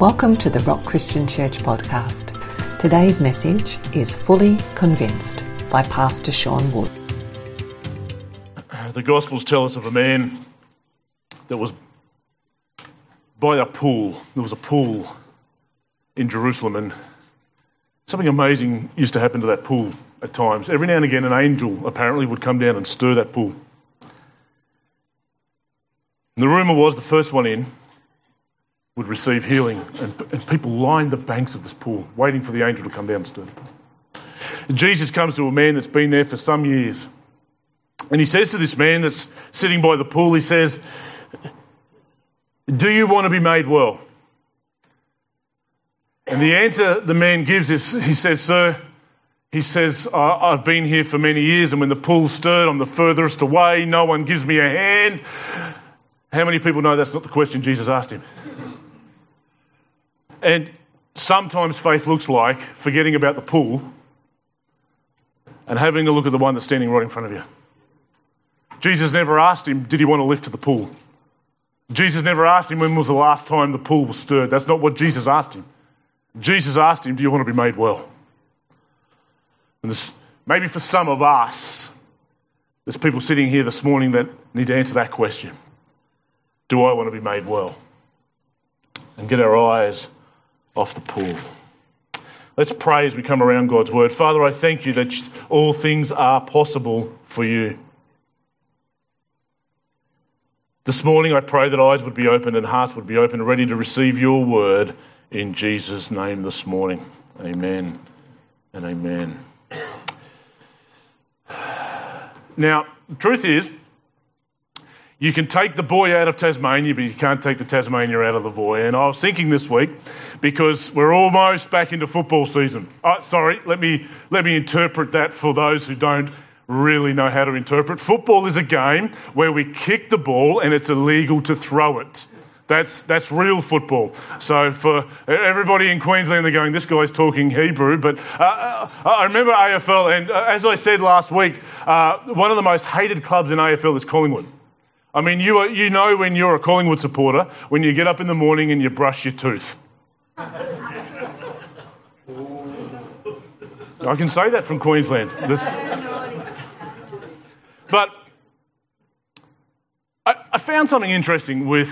Welcome to the Rock Christian Church podcast. Today's message is Fully Convinced by Pastor Sean Wood. The Gospels tell us of a man that was by a pool. There was a pool in Jerusalem, and something amazing used to happen to that pool at times. Every now and again, an angel apparently would come down and stir that pool. And the rumour was the first one in would receive healing, and people lined the banks of this pool, waiting for the angel to come down and stir the pool. And Jesus comes to a man that's been there for some years, and he says to this man that's sitting by the pool, he says, "Do you want to be made well?" And the answer the man gives is, he says, "Sir," he says, "I've been here for many years, and when the pool stirred, I'm the furthest away. No one gives me a hand." How many people know that's not the question Jesus asked him? And sometimes faith looks like forgetting about the pool and having a look at the one that's standing right in front of you. Jesus never asked him, did he want to lift to the pool? Jesus never asked him, when was the last time the pool was stirred? That's not what Jesus asked him. Jesus asked him, do you want to be made well? And this, maybe for some of us, there's people sitting here this morning that need to answer that question. Do I want to be made well? And get our eyes off the pool. Let's pray as we come around God's word. Father, I thank you that all things are possible for you. This morning I pray that eyes would be open and hearts would be open, ready to receive your word in Jesus' name this morning. Amen and amen. Now, the truth is, you can take the boy out of Tasmania, but you can't take the Tasmania out of the boy. And I was thinking this week, because we're almost back into football season. Oh, sorry, let me interpret that for those who don't really know how to interpret. Football is a game where we kick the ball and it's illegal to throw it. That's real football. So for everybody in Queensland, they're going, this guy's talking Hebrew. But I remember AFL, and as I said last week, one of the most hated clubs in AFL is Collingwood. I mean, you know when you're a Collingwood supporter, when you get up in the morning and you brush your tooth. I can say that from Queensland. But I found something interesting with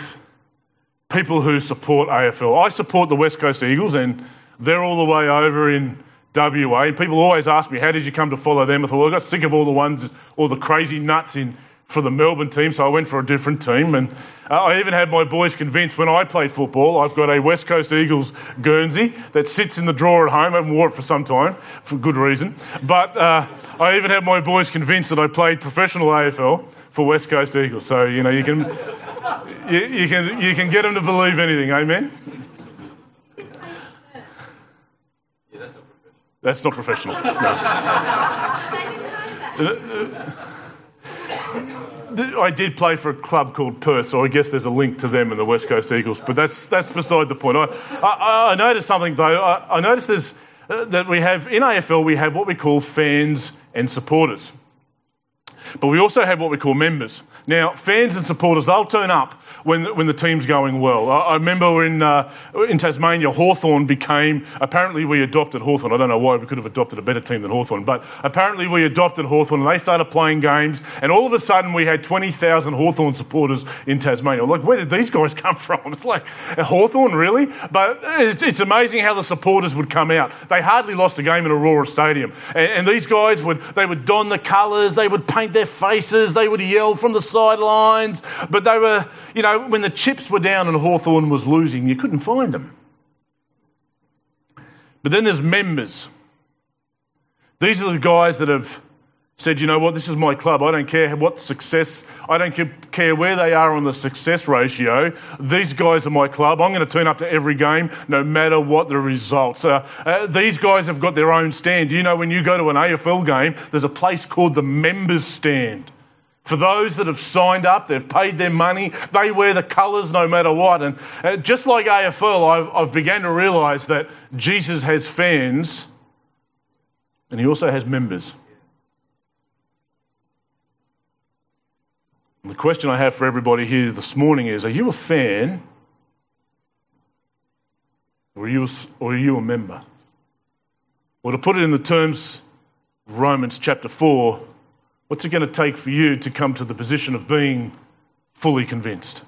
people who support AFL. I support the West Coast Eagles, and they're all the way over in WA. People always ask me, how did you come to follow them? I thought, well, I got sick of all the crazy nuts in for the Melbourne team, so I went for a different team. And I even had my boys convinced when I played football, I've got a West Coast Eagles Guernsey that sits in the drawer at home. I haven't worn it for some time, for good reason. But I even had my boys convinced that I played professional AFL for West Coast Eagles. So, you know, you can get them to believe anything, amen? Yeah, that's not professional. That's not professional, no. I did play for a club called Perth, so I guess there's a link to them and the West Coast Eagles, but that's beside the point. I noticed something, though. I noticed there's, that we have, in AFL, we have what we call fans and supporters. But we also have what we call members. Now, fans and supporters, they'll turn up when the team's going well. I remember in Tasmania, Hawthorne became, apparently we adopted Hawthorne. I don't know why, we could have adopted a better team than Hawthorne, but apparently we adopted Hawthorne, and they started playing games, and all of a sudden we had 20,000 Hawthorne supporters in Tasmania. I'm like, where did these guys come from? It's like, Hawthorne, really? But it's amazing how the supporters would come out. They hardly lost a game at Aurora Stadium, and these guys would don the colours, they would paint their faces, they would yell from the sidelines, but they were, you know, when the chips were down and Hawthorne was losing, you couldn't find them. But then there's members. These are the guys that have said, you know what, this is my club, I don't care what success, I don't care where they are on the success ratio, these guys are my club, I'm going to turn up to every game no matter what the results. These guys have got their own stand. You know, when you go to an AFL game, there's a place called the members stand. For those that have signed up, they've paid their money, they wear the colours no matter what. And just like AFL, I've began to realise that Jesus has fans and he also has members. The question I have for everybody here this morning is, are you a fan Were you a member? Well, to put it in the terms of Romans chapter 4, what's it going to take for you to come to the position of being fully convinced?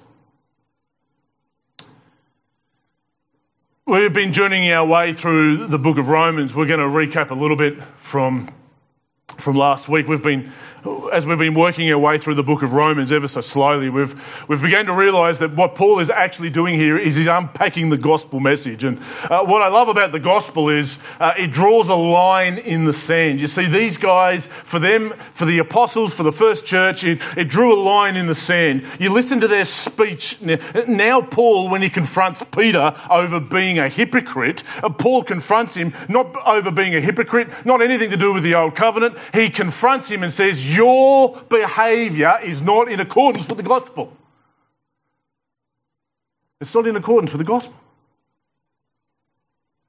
We've been journeying our way through the book of Romans. We're going to recap a little bit from last week. As we've been working our way through the book of Romans ever so slowly, we've begun to realise that what Paul is actually doing here is he's unpacking the gospel message. And what I love about the gospel is it draws a line in the sand. You see, these guys, for them, for the apostles, for the first church, it drew a line in the sand. You listen to their speech. Now Paul, when he confronts Peter over being a hypocrite, Paul confronts him not over being a hypocrite, not anything to do with the old covenant. He confronts him and says, your behaviour is not in accordance with the gospel. It's not in accordance with the gospel.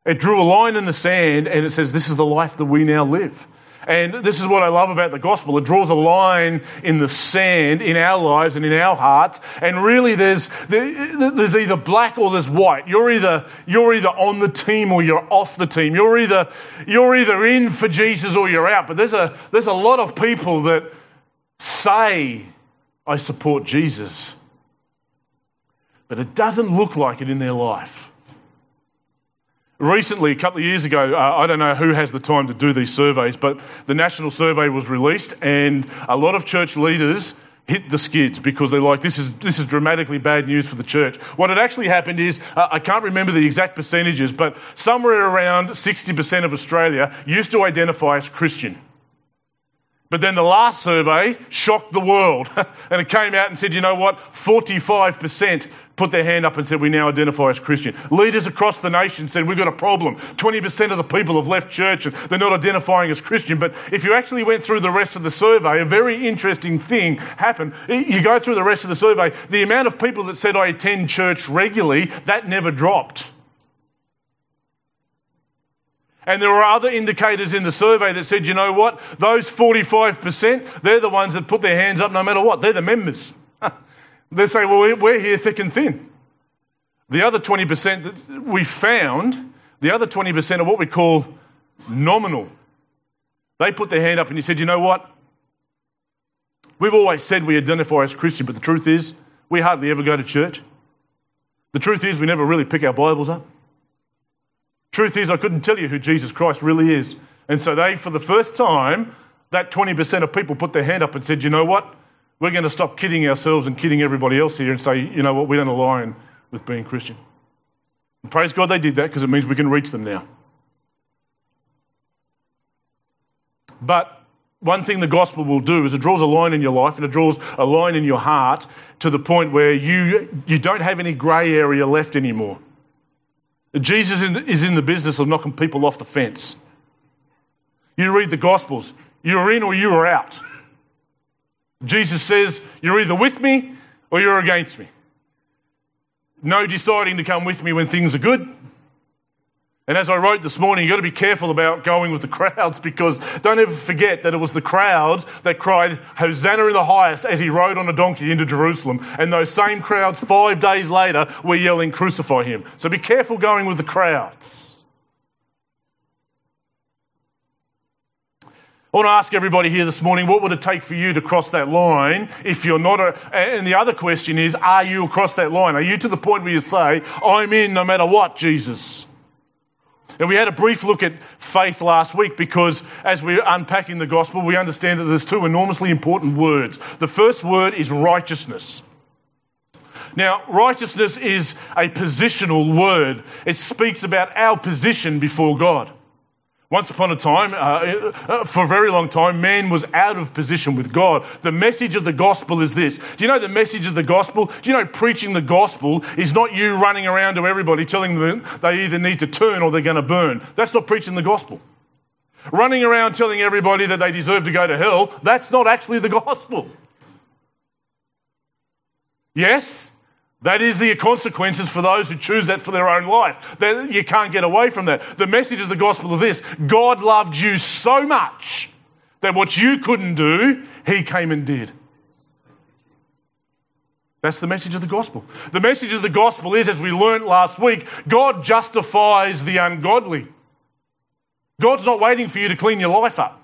It drew a line in the sand and it says, this is the life that we now live. And this is what I love about the gospel. It draws a line in the sand in our lives and in our hearts. And really there's either black or there's white. You're either on the team or you're off the team. You're either in for Jesus or you're out. But there's a lot of people that say, I support Jesus. But it doesn't look like it in their life. Recently, a couple of years ago, I don't know who has the time to do these surveys, but the national survey was released and a lot of church leaders hit the skids because they're like, this is dramatically bad news for the church. What had actually happened is, I can't remember the exact percentages, but somewhere around 60% of Australia used to identify as Christian. But then the last survey shocked the world and it came out and said, you know what, 45% put their hand up and said, we now identify as Christian. Leaders across the nation said, we've got a problem. 20% of the people have left church and they're not identifying as Christian. But if you actually went through the rest of the survey, a very interesting thing happened. You go through the rest of the survey, the amount of people that said, I attend church regularly, that never dropped. And there were other indicators in the survey that said, you know what, those 45%, they're the ones that put their hands up no matter what. They're the members. They say, well, we're here thick and thin. The other 20% that we found, the other 20% are what we call nominal. They put their hand up and you said, you know what? We've always said we identify as Christian, but the truth is we hardly ever go to church. The truth is we never really pick our Bibles up. Truth is I couldn't tell you who Jesus Christ really is. And so they, for the first time, that 20% of people put their hand up and said, you know what? We're going to stop kidding ourselves and kidding everybody else here and say, you know what, we don't align with being Christian. And praise God they did that because it means we can reach them now. But one thing the gospel will do is it draws a line in your life and it draws a line in your heart to the point where you don't have any grey area left anymore. Jesus is in the business of knocking people off the fence. You read the Gospels, you're in or you're out. Jesus says, you're either with me or you're against me. No deciding to come with me when things are good. And as I wrote this morning, you've got to be careful about going with the crowds because don't ever forget that it was the crowds that cried, Hosanna in the highest, as he rode on a donkey into Jerusalem. And those same crowds 5 days later were yelling, crucify him. So be careful going with the crowds. I want to ask everybody here this morning, what would it take for you to cross that line if you're not? And the other question is, are you across that line? Are you to the point where you say, I'm in no matter what, Jesus? And we had a brief look at faith last week because as we're unpacking the gospel, we understand that there's two enormously important words. The first word is righteousness. Now, righteousness is a positional word. It speaks about our position before God. Once upon a time, for a very long time, man was out of position with God. The message of the gospel is this. Do you know the message of the gospel? Do you know preaching the gospel is not you running around to everybody telling them they either need to turn or they're going to burn. That's not preaching the gospel. Running around telling everybody that they deserve to go to hell, that's not actually the gospel. Yes? That is the consequences for those who choose that for their own life. You can't get away from that. The message of the gospel is this. God loved you so much that what you couldn't do, he came and did. That's the message of the gospel. The message of the gospel is, as we learned last week, God justifies the ungodly. God's not waiting for you to clean your life up.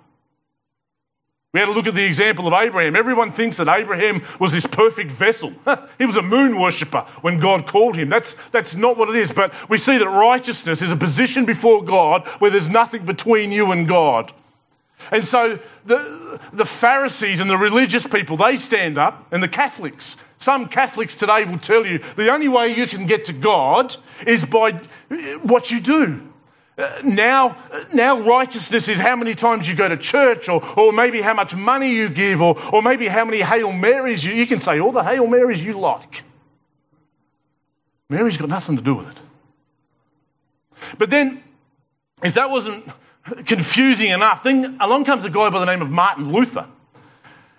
We had a look at the example of Abraham. Everyone thinks that Abraham was this perfect vessel. He was a moon worshipper when God called him. That's not what it is. But we see that righteousness is a position before God where there's nothing between you and God. And so the Pharisees and the religious people, they stand up, and the Catholics. Some Catholics today will tell you the only way you can get to God is by what you do. Now righteousness is how many times you go to church, or maybe how much money you give, or maybe how many Hail Marys you can say all the Hail Marys you like. Mary's got nothing to do with it. But then, if that wasn't confusing enough, then along comes a guy by the name of Martin Luther,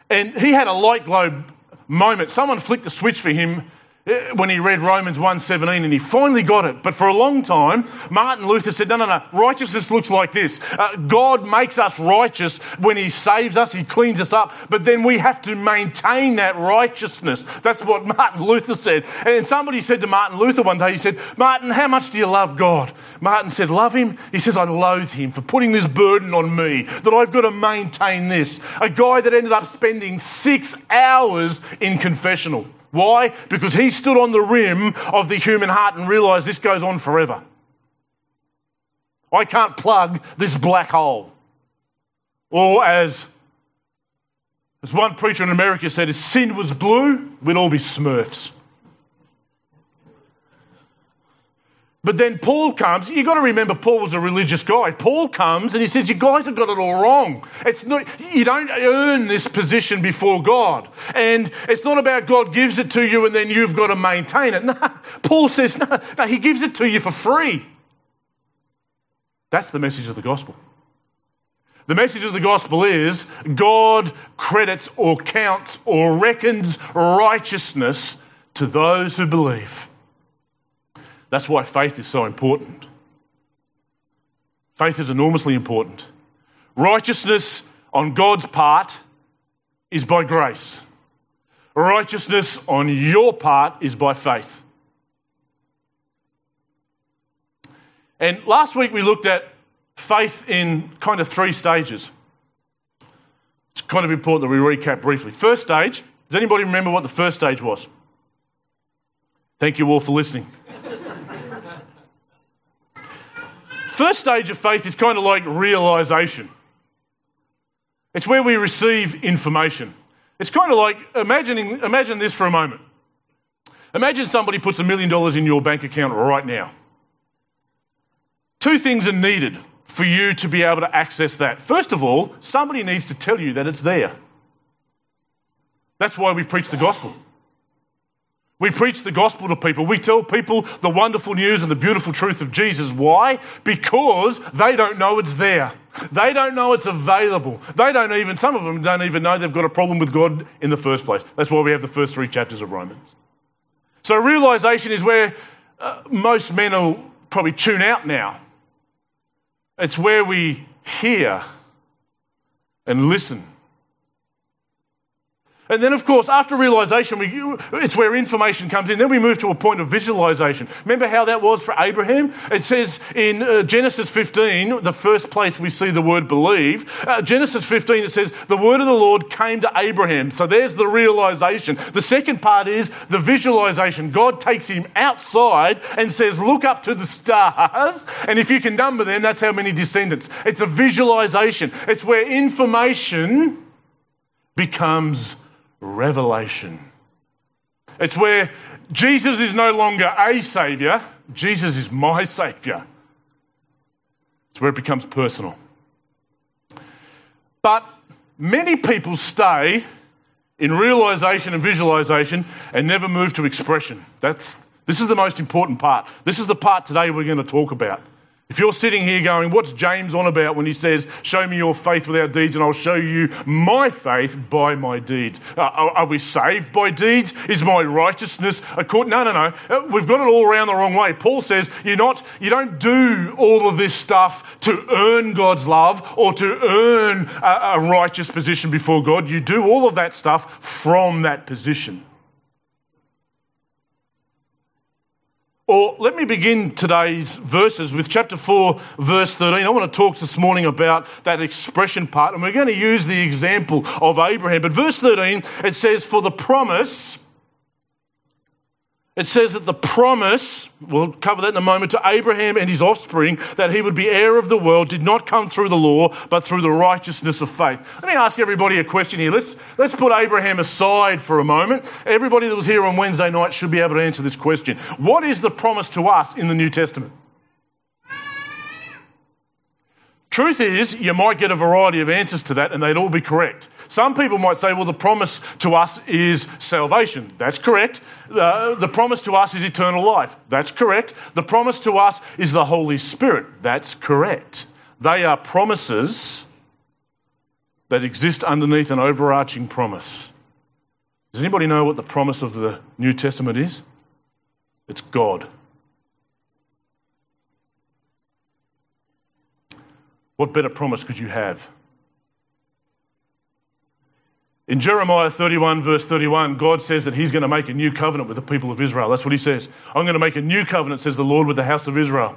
and he had a light globe moment. Someone flicked the switch for him when he read Romans 1:17, and he finally got it. But for a long time, Martin Luther said, no, righteousness looks like this. God makes us righteous when he saves us, he cleans us up, but then we have to maintain that righteousness. That's what Martin Luther said. And somebody said to Martin Luther one day, he said, Martin, how much do you love God? Martin said, love him? He says, I loathe him for putting this burden on me, that I've got to maintain this. A guy that ended up spending 6 hours in confessional. Why? Because he stood on the rim of the human heart and realised this goes on forever. I can't plug this black hole. Or as one preacher in America said, if sin was blue, we'd all be Smurfs. But then Paul comes. You've got to remember, Paul was a religious guy. Paul comes and he says, you guys have got it all wrong. It's not, you don't earn this position before God. And it's not about God gives it to you and then you've got to maintain it. No, Paul says, no, he gives it to you for free. That's the message of the gospel. The message of the gospel is God credits or counts or reckons righteousness to those who believe. That's why faith is so important. Faith is enormously important. Righteousness on God's part is by grace. Righteousness on your part is by faith. And last week we looked at faith in kind of three stages. It's kind of important that we recap briefly. First stage, does anybody remember what the first stage was? Thank you all for listening. First stage of faith is kind of like realization. It's where we receive information. It's kind of like imagine this for a moment. Imagine somebody puts $1 million in your bank account right now. Two things are needed for you to be able to access that. First of all, somebody needs to tell you that it's there. That's why we preach the gospel. We preach the gospel to people. We tell people the wonderful news and the beautiful truth of Jesus. Why? Because they don't know it's there. They don't know it's available. Some of them don't even know they've got a problem with God in the first place. That's why we have the first three chapters of Romans. So realization is where most men will probably tune out now. It's where we hear and listen. And then, of course, after realization, it's where information comes in. Then we move to a point of visualization. Remember how that was for Abraham? It says in Genesis 15, the first place we see the word believe, Genesis 15, it says, the word of the Lord came to Abraham. So there's the realization. The second part is the visualization. God takes him outside and says, look up to the stars, and if you can number them, that's how many descendants. It's a visualization. It's where information becomes revelation. It's where Jesus is no longer a saviour, Jesus is my saviour. It's where it becomes personal. But many people stay in realisation and visualisation and never move to expression. This is the most important part. This is the part today we're going to talk about. If you're sitting here going, what's James on about when he says, show me your faith without deeds and I'll show you my faith by my deeds. Are we saved by deeds? Is my righteousness according? No. We've got it all around the wrong way. Paul says you don't do all of this stuff to earn God's love or to earn a righteous position before God. You do all of that stuff from that position. Or let me begin today's verses with chapter 4, verse 13. I want to talk this morning about that expression part, and we're going to use the example of Abraham. But verse 13, it says, for the promise, it says that the promise, we'll cover that in a moment, to Abraham and his offspring, that he would be heir of the world, did not come through the law, but through the righteousness of faith. Let me ask everybody a question here. Let's put Abraham aside for a moment. Everybody that was here on Wednesday night should be able to answer this question. What is the promise to us in the New Testament? Truth is, you might get a variety of answers to that, and they'd all be correct. Some people might say, well, the promise to us is salvation. That's correct. The promise to us is eternal life. That's correct. The promise to us is the Holy Spirit. That's correct. They are promises that exist underneath an overarching promise. Does anybody know what the promise of the New Testament is? It's God. What better promise could you have? In Jeremiah 31, verse 31, God says that he's going to make a new covenant with the people of Israel. That's what he says. I'm going to make a new covenant, says the Lord, with the house of Israel.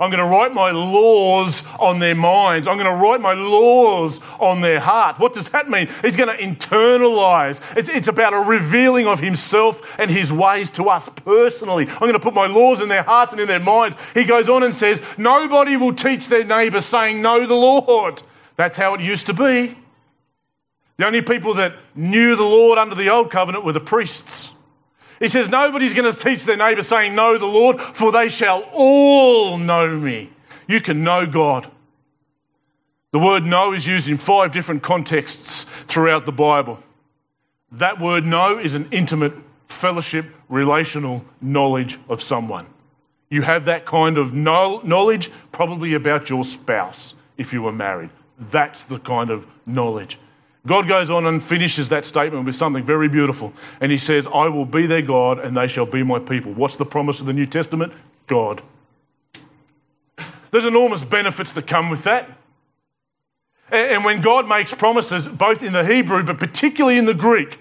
I'm going to write my laws on their minds. I'm going to write my laws on their heart. What does that mean? He's going to internalize. It's about a revealing of himself and his ways to us personally. I'm going to put my laws in their hearts and in their minds. He goes on and says, nobody will teach their neighbour saying, know the Lord. That's how it used to be. The only people that knew the Lord under the old covenant were the priests. He says, nobody's going to teach their neighbour saying, know the Lord, for they shall all know me. You can know God. The word know is used in 5 different contexts throughout the Bible. That word know is an intimate fellowship, relational knowledge of someone. You have that kind of knowledge probably about your spouse if you were married. That's the kind of knowledge. God goes on and finishes that statement with something very beautiful. And he says, I will be their God and they shall be my people. What's the promise of the New Testament? God. There's enormous benefits that come with that. And when God makes promises, both in the Hebrew but particularly in the Greek,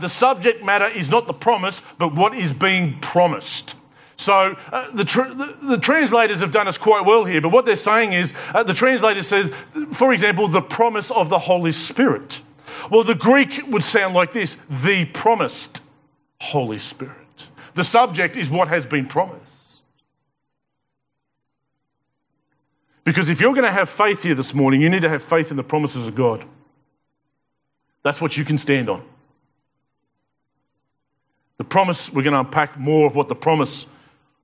the subject matter is not the promise but what is being promised. So the translators have done us quite well here, but what they're saying is, the translator says, for example, the promise of the Holy Spirit. Well, the Greek would sound like this, the promised Holy Spirit. The subject is what has been promised. Because if you're going to have faith here this morning, you need to have faith in the promises of God. That's what you can stand on. The promise, we're going to unpack more of what the promise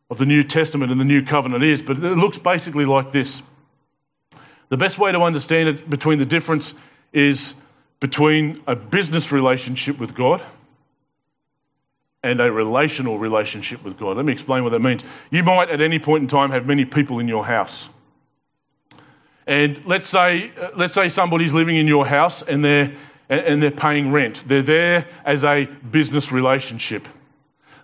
of the New Testament and the New Covenant is, but it looks basically like this. The best way to understand it between the difference is between a business relationship with God and a relational relationship with God. Let me explain what that means. You might at any point in time have many people in your house. And let's say somebody's living in your house and they're paying rent. They're there as a business relationship.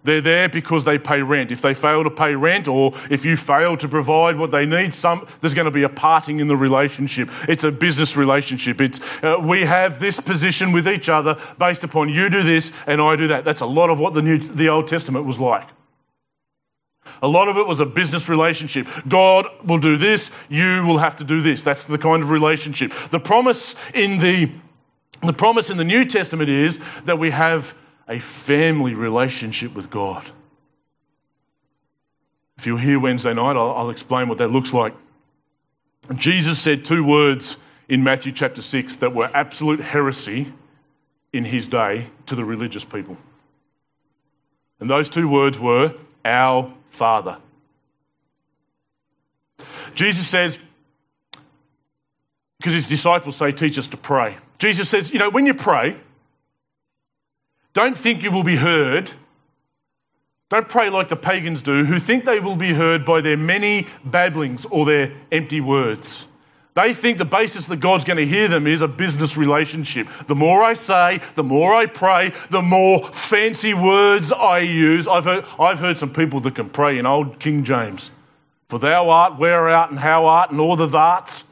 They're there because they pay rent. If they fail to pay rent or if you fail to provide what they need, there's going to be a parting in the relationship. It's a business relationship. It's we have this position with each other based upon you do this and I do that. That's a lot of what the Old Testament was like. A lot of it was a business relationship. God will do this, you will have to do this. That's the kind of relationship. The promise in the New Testament is that we have a family relationship with God. If you're here Wednesday night, I'll explain what that looks like. Jesus said 2 words in Matthew chapter 6 that were absolute heresy in his day to the religious people. And those 2 words were, our Father. Jesus says, because his disciples say, teach us to pray. Jesus says, when you pray, don't think you will be heard. Don't pray like the pagans do, who think they will be heard by their many babblings or their empty words. They think the basis that God's going to hear them is a business relationship. The more I say, the more I pray, the more fancy words I use. I've heard some people that can pray in old King James. For thou art, where art, and how art, and all the thoughts.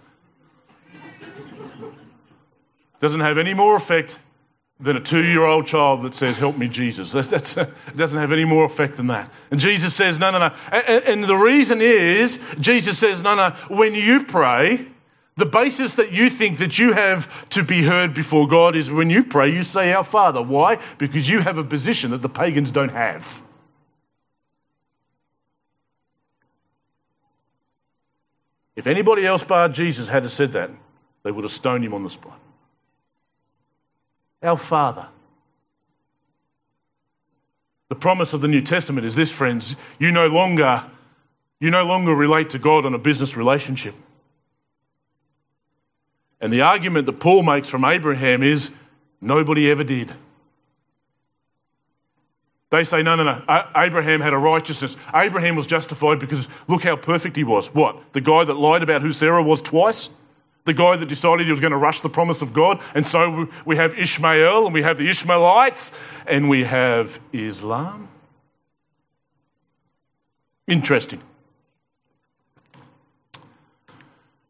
Doesn't have any more effect than a 2-year-old child that says, help me, Jesus. It doesn't have any more effect than that. And Jesus says, no, no, no. And the reason is, Jesus says, no, no, when you pray, the basis that you think that you have to be heard before God is when you pray, you say, Our Father. Why? Because you have a position that the pagans don't have. If anybody else bar Jesus had said that, they would have stoned him on the spot. Our Father. The promise of the New Testament is this, friends. You no longer relate to God on a business relationship. And the argument that Paul makes from Abraham is, nobody ever did. They say, no, no, no, Abraham had a righteousness. Abraham was justified because look how perfect he was. What? The guy that lied about who Sarah was twice? The guy that decided he was going to rush the promise of God? And so we have Ishmael and we have the Ishmaelites and we have Islam. Interesting.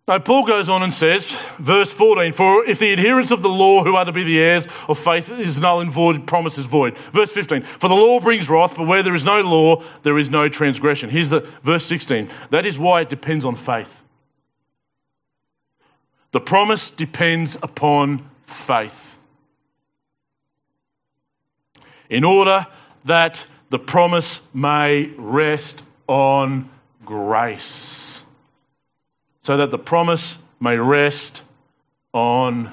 Now, Paul goes on and says, verse 14, for if the adherents of the law who are to be the heirs of faith is null and void, promise is void. Verse 15, for the law brings wrath, but where there is no law, there is no transgression. Here's the verse 16. That is why it depends on faith. The promise depends upon faith. In order that the promise may rest on grace. So that the promise may rest on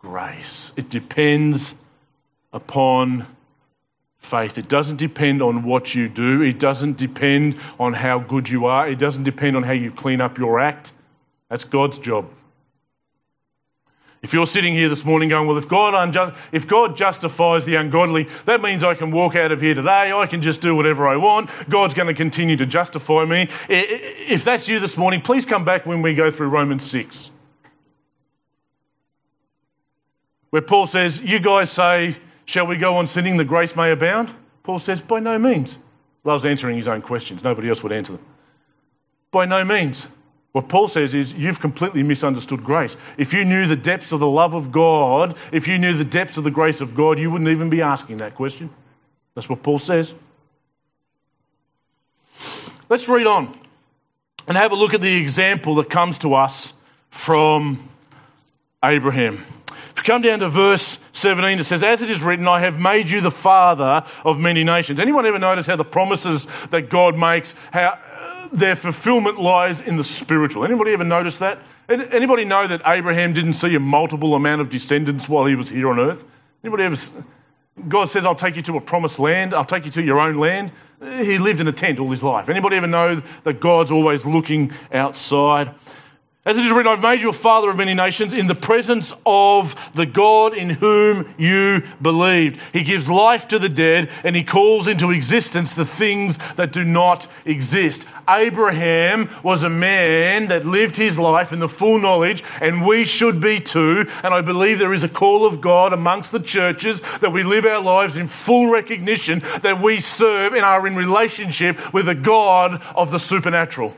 grace. It depends upon faith. It doesn't depend on what you do. It doesn't depend on how good you are. It doesn't depend on how you clean up your act. That's God's job. If you're sitting here this morning going, well, if God justifies the ungodly, that means I can walk out of here today. I can just do whatever I want. God's going to continue to justify me. If that's you this morning, please come back when we go through Romans 6, where Paul says, you guys say, shall we go on sinning that grace may abound? Paul says, by no means. Loves answering his own questions. Nobody else would answer them. By no means. What Paul says is, you've completely misunderstood grace. If you knew the depths of the love of God, if you knew the depths of the grace of God, you wouldn't even be asking that question. That's what Paul says. Let's read on and have a look at the example that comes to us from Abraham. If you come down to verse 17, it says, as it is written, I have made you the father of many nations. Anyone ever notice how the promises that God makes, how their fulfillment lies in the spiritual? Anybody ever notice that? Anybody know that Abraham didn't see a multiple amount of descendants while he was here on earth? Anybody ever? God says, I'll take you to a promised land. I'll take you to your own land. He lived in a tent all his life. Anybody ever know that God's always looking outside? As it is written, I've made you a father of many nations in the presence of the God in whom you believed. He gives life to the dead and he calls into existence the things that do not exist. Abraham was a man that lived his life in the full knowledge, and we should be too. And I believe there is a call of God amongst the churches that we live our lives in full recognition that we serve and are in relationship with the God of the supernatural.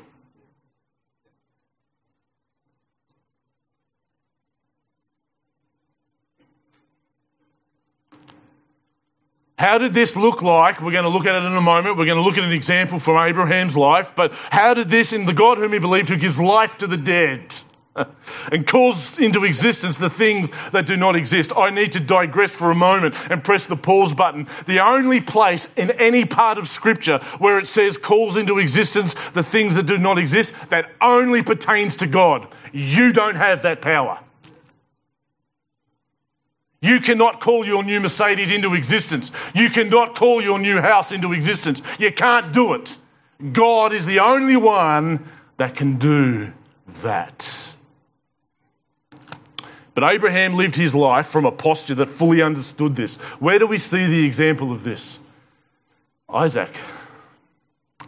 How did this look like? We're going to look at it in a moment. We're going to look at an example from Abraham's life. But how did this, in the God whom he believed, who gives life to the dead and calls into existence the things that do not exist? I need to digress for a moment and press the pause button. The only place in any part of Scripture where it says calls into existence the things that do not exist, that only pertains to God. You don't have that power. You cannot call your new Mercedes into existence. You cannot call your new house into existence. You can't do it. God is the only one that can do that. But Abraham lived his life from a posture that fully understood this. Where do we see the example of this? Isaac.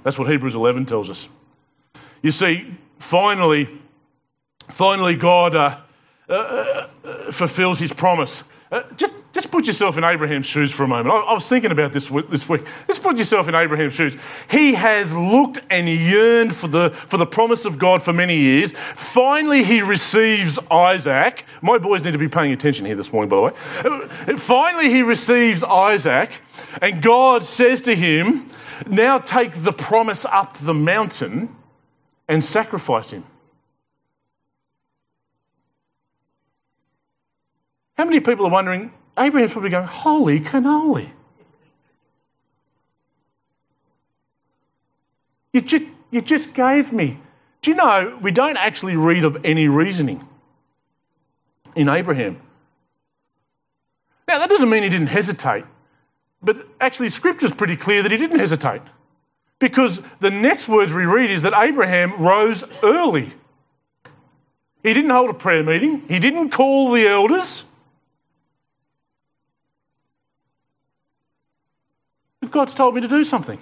That's what Hebrews 11 tells us. You see, finally God fulfills his promise. Just Just put yourself in Abraham's shoes for a moment. I was thinking about this this week. Just put yourself in Abraham's shoes. He has looked and yearned for the promise of God for many years. Finally, he receives Isaac. My boys need to be paying attention here this morning, by the way. Finally, he receives Isaac, and God says to him, now take the promise up the mountain and sacrifice him. How many people are wondering, Abraham's probably going, holy cannoli. You just gave me. Do you know, we don't actually read of any reasoning in Abraham. Now, that doesn't mean he didn't hesitate, but actually Scripture's pretty clear that he didn't hesitate, because the next words we read is that Abraham rose early. He didn't hold a prayer meeting. He didn't call the elders. God's told me to do something.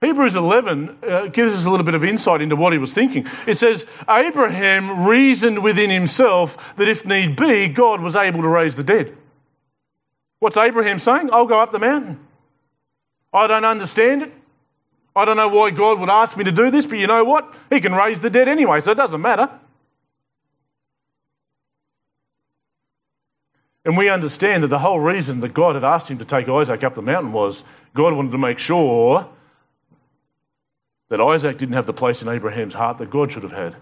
Hebrews 11 gives us a little bit of insight into what he was thinking. It says, Abraham reasoned within himself that if need be, God was able to raise the dead. What's Abraham saying? I'll go up the mountain. I don't understand it. I don't know why God would ask me to do this, but you know what? He can raise the dead anyway, so it doesn't matter. And we understand that the whole reason that God had asked him to take Isaac up the mountain was God wanted to make sure that Isaac didn't have the place in Abraham's heart that God should have had.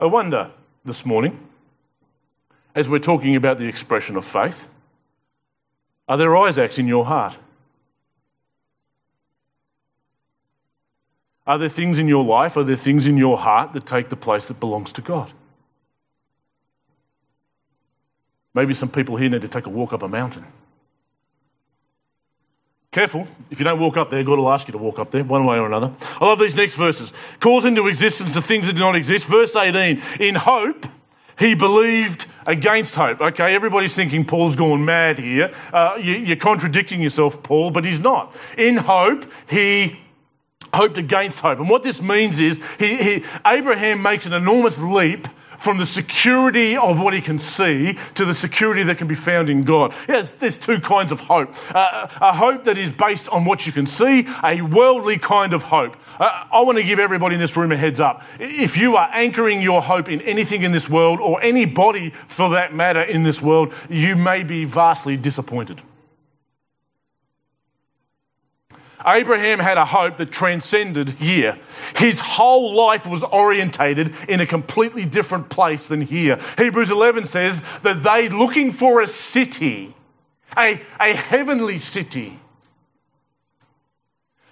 I wonder this morning, as we're talking about the expression of faith, are there Isaacs in your heart? Are there things in your life, are there things in your heart that take the place that belongs to God? Maybe some people here need to take a walk up a mountain. Careful. If you don't walk up there, God will ask you to walk up there, one way or another. I love these next verses. Calls into existence the things that do not exist. Verse 18, in hope, he believed against hope. Okay, everybody's thinking Paul's gone mad here. You're contradicting yourself, Paul, but he's not. In hope, he hoped against hope. And what this means is Abraham makes an enormous leap from the security of what he can see to the security that can be found in God. Yes, there's two kinds of hope. A hope that is based on what you can see, a worldly kind of hope. I want to give everybody in this room a heads up. If you are anchoring your hope in anything in this world, or anybody for that matter in this world, you may be vastly disappointed. Abraham had a hope that transcended here. His whole life was orientated in a completely different place than here. Hebrews 11 says that they, looking for a city, a heavenly city,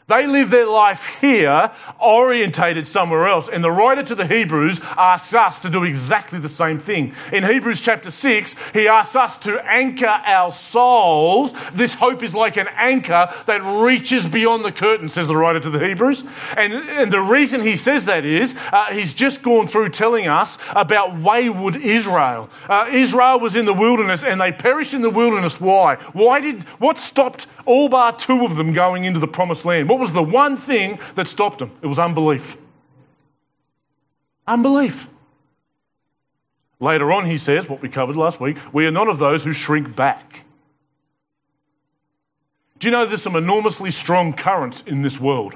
they live their life here orientated somewhere else. And the writer to the Hebrews asks us to do exactly the same thing. In Hebrews chapter 6, he asks us to anchor our souls. This hope is like an anchor that reaches beyond the curtain, says the writer to the Hebrews. And the reason he says that is he's just gone through telling us about wayward Israel. Israel was in the wilderness and they perished in the wilderness. Why? What stopped all bar two of them going into the promised land? What was the one thing that stopped them? It was unbelief. Unbelief. Later on, he says, what we covered last week, we are not of those who shrink back. Do you know there's some enormously strong currents in this world?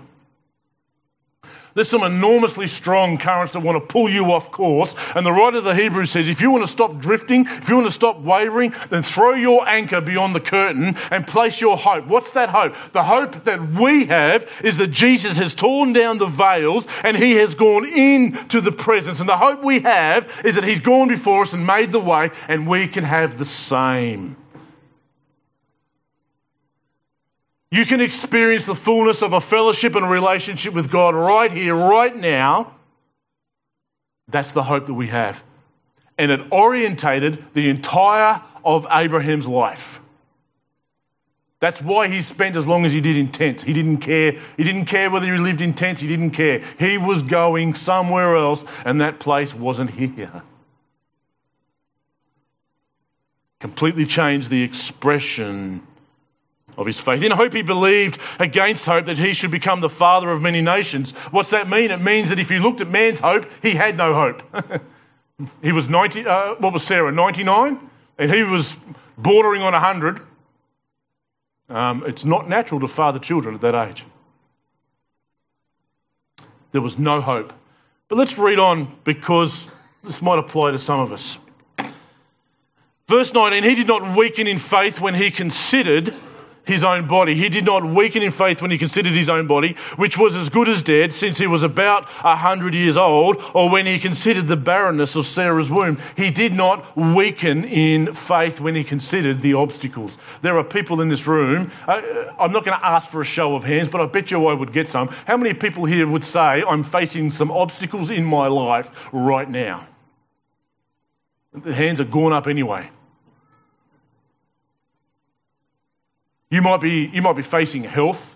There's some enormously strong currents that want to pull you off course. And the writer of the Hebrews says, if you want to stop drifting, if you want to stop wavering, then throw your anchor beyond the curtain and place your hope. What's that hope? The hope that we have is that Jesus has torn down the veils and he has gone into the presence. And the hope we have is that he's gone before us and made the way, and we can have the same. You can experience the fullness of a fellowship and a relationship with God right here, right now. That's the hope that we have. And it orientated the entire of Abraham's life. That's why he spent as long as he did in tents. He didn't care. He didn't care whether he lived in tents. He didn't care. He was going somewhere else, and that place wasn't here. Completely changed the expression of his faith. In hope he believed against hope that he should become the father of many nations. What's that mean? It means that if you looked at man's hope, he had no hope. He was 90, what was Sarah, 99? And he was bordering on 100. It's not natural to father children at that age. There was no hope. But let's read on, because this might apply to some of us. Verse 19, he did not weaken in faith when he considered his own body. He did not weaken in faith when he considered his own body, which was as good as dead, since he was about 100 years old, or when he considered the barrenness of Sarah's womb. He did not weaken in faith when he considered the obstacles. There are people in this room, I'm not going to ask for a show of hands, but I bet you I would get some. How many people here would say, I'm facing some obstacles in my life right now? The hands are gone up anyway. You might be facing health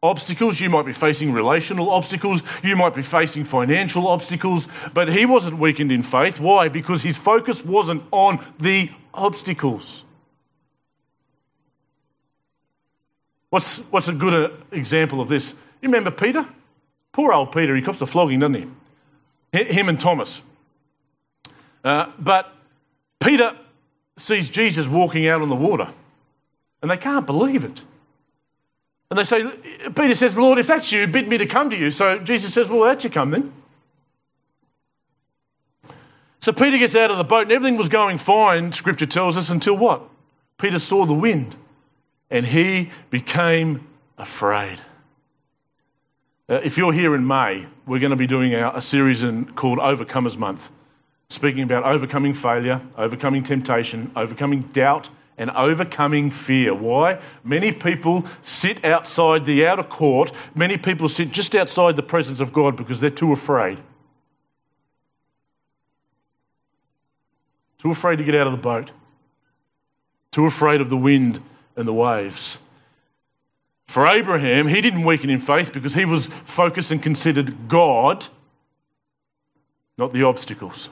obstacles, you might be facing relational obstacles, you might be facing financial obstacles, but he wasn't weakened in faith. Why? Because his focus wasn't on the obstacles. What's a good example of this? You remember Peter? Poor old Peter, he cops a flogging, doesn't he? Him and Thomas. But Peter sees Jesus walking out on the water. And they can't believe it. And they say, Peter says, Lord, if that's you, bid me to come to you. So Jesus says, well, that you come then. So Peter gets out of the boat and everything was going fine, Scripture tells us, until what? Peter saw the wind and he became afraid. If you're here in May, we're going to be doing a series called Overcomers Month, speaking about overcoming failure, overcoming temptation, overcoming doubt, and overcoming fear. Why? Many people sit outside the outer court. Many people sit just outside the presence of God because they're too afraid. Too afraid to get out of the boat. Too afraid of the wind and the waves. For Abraham, he didn't weaken in faith because he was focused and considered God, not the obstacles.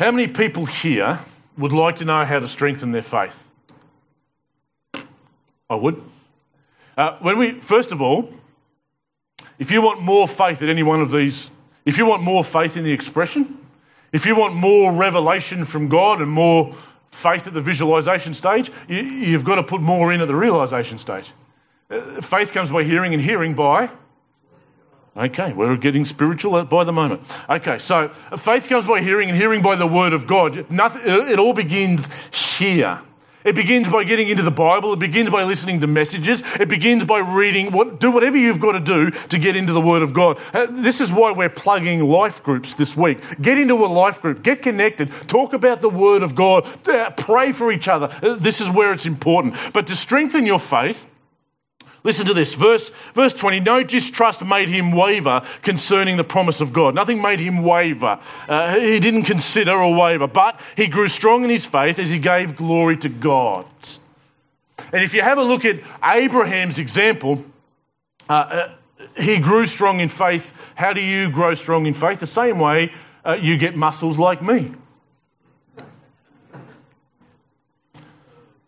How many people here would like to know how to strengthen their faith? I would. First of all, if you want more faith at any one of these, if you want more faith in the expression, if you want more revelation from God and more faith at the visualization stage, you've got to put more in at the realization stage. Faith comes by hearing, and hearing by... Okay, we're getting spiritual by the moment. Okay, so faith comes by hearing, and hearing by the word of God. It all begins here. It begins by getting into the Bible. It begins by listening to messages. It begins by reading. Do whatever you've got to do to get into the word of God. This is why we're plugging life groups this week. Get into a life group. Get connected. Talk about the word of God. Pray for each other. This is where it's important. But to strengthen your faith, listen to this, verse 20, no distrust made him waver concerning the promise of God. Nothing made him waver. He didn't consider or waver, but he grew strong in his faith as he gave glory to God. And if you have a look at Abraham's example, he grew strong in faith. How do you grow strong in faith? The same way you get muscles like me.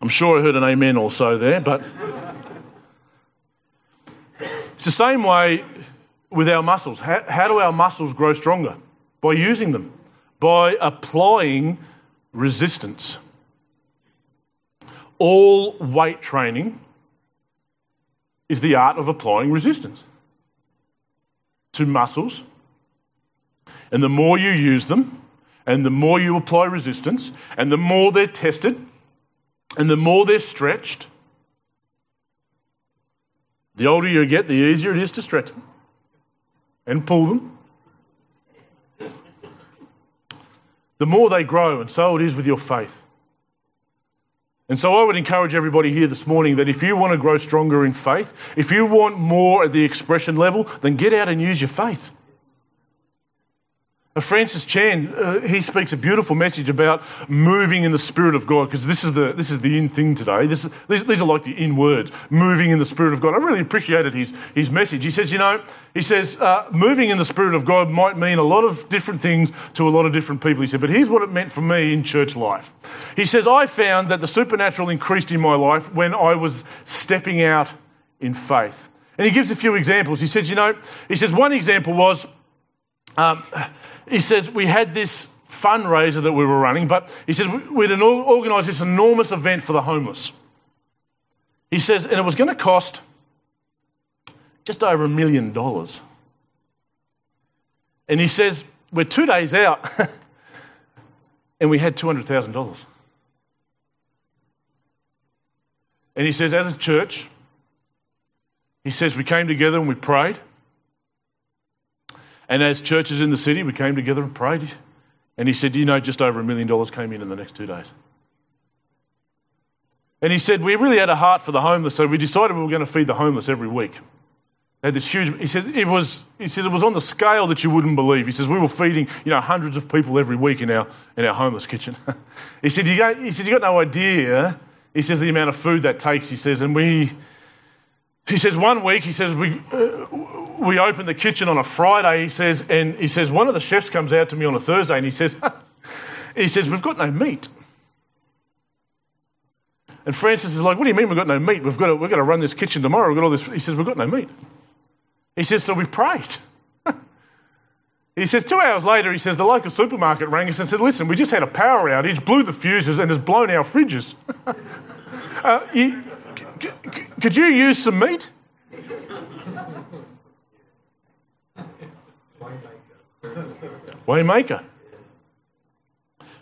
I'm sure I heard an amen or so there, but... It's the same way with our muscles. How do our muscles grow stronger? By using them, by applying resistance. All weight training is the art of applying resistance to muscles. And the more you use them, and the more you apply resistance, and the more they're tested, and the more they're stretched, the older you get, the easier it is to stretch them and pull them. The more they grow, and so it is with your faith. And so I would encourage everybody here this morning that if you want to grow stronger in faith, if you want more at the expression level, then get out and use your faith. Francis Chan, he speaks a beautiful message about moving in the Spirit of God, because this is the in thing today. These are like the in words, moving in the Spirit of God. I really appreciated his message. He says, moving in the Spirit of God might mean a lot of different things to a lot of different people. He said, but here's what it meant for me in church life. He says, I found that the supernatural increased in my life when I was stepping out in faith. And he gives a few examples. He says, one example was... he says, we had this fundraiser that we were running, but he said, we'd organise this enormous event for the homeless. He says, and it was going to cost just over $1 million. And he says, we're 2 days out and we had $200,000. And he says, as a church, he says, we came together and we prayed. And as churches in the city, we came together and prayed. And he said, just over $1 million came in the next 2 days. And he said, we really had a heart for the homeless, so we decided we were going to feed the homeless every week. They had this huge, he said it was on the scale that you wouldn't believe. He says, we were feeding, hundreds of people every week in our homeless kitchen. He said, you got no idea, he says, the amount of food that takes, he says, and we opened the kitchen on a Friday, he says, and he says, one of the chefs comes out to me on a Thursday and he says, we've got no meat. And Francis is like, what do you mean we've got no meat? We've got to run this kitchen tomorrow. We've got all this. He says, we've got no meat. He says, so we prayed. He says, 2 hours later, he says, the local supermarket rang us and said, listen, we just had a power outage, blew the fuses and has blown our fridges. Could you use some meat? Waymaker.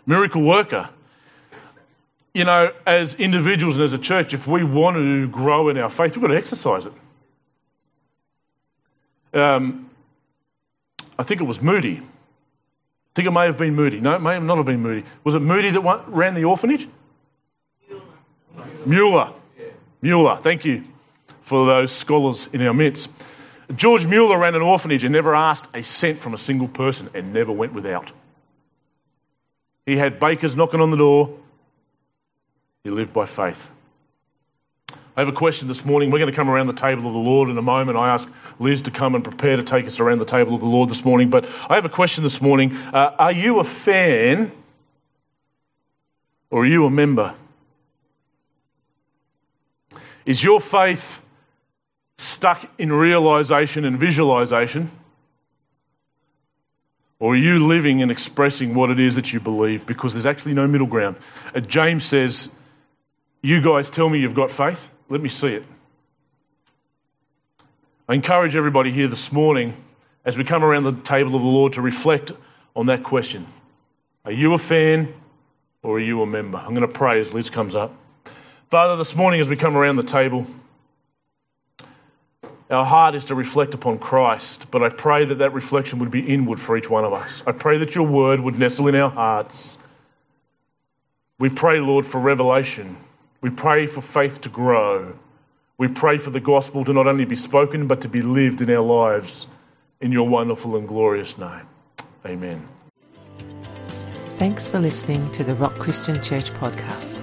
Miracle worker. As individuals and as a church, if we want to grow in our faith, we've got to exercise it. I think it was Moody. I think it may have been Moody. No, it may not have been Moody. Was it Moody that ran the orphanage? Müller. Müller, thank you for those scholars in our midst. George Müller ran an orphanage and never asked a cent from a single person and never went without. He had bakers knocking on the door. He lived by faith. I have a question this morning. We're going to come around the table of the Lord in a moment. I asked Liz to come and prepare to take us around the table of the Lord this morning. But I have a question this morning. Are you a fan or are you a member? Is your faith stuck in realization and visualization? Or are you living and expressing what it is that you believe? Because there's actually no middle ground. James says, you guys tell me you've got faith. Let me see it. I encourage everybody here this morning, as we come around the table of the Lord, to reflect on that question. Are you a fan or are you a member? I'm going to pray as Liz comes up. Father, this morning as we come around the table, our heart is to reflect upon Christ, but I pray that that reflection would be inward for each one of us. I pray that your word would nestle in our hearts. We pray, Lord, for revelation. We pray for faith to grow. We pray for the gospel to not only be spoken, but to be lived in our lives in your wonderful and glorious name. Amen. Thanks for listening to the Rock Christian Church podcast.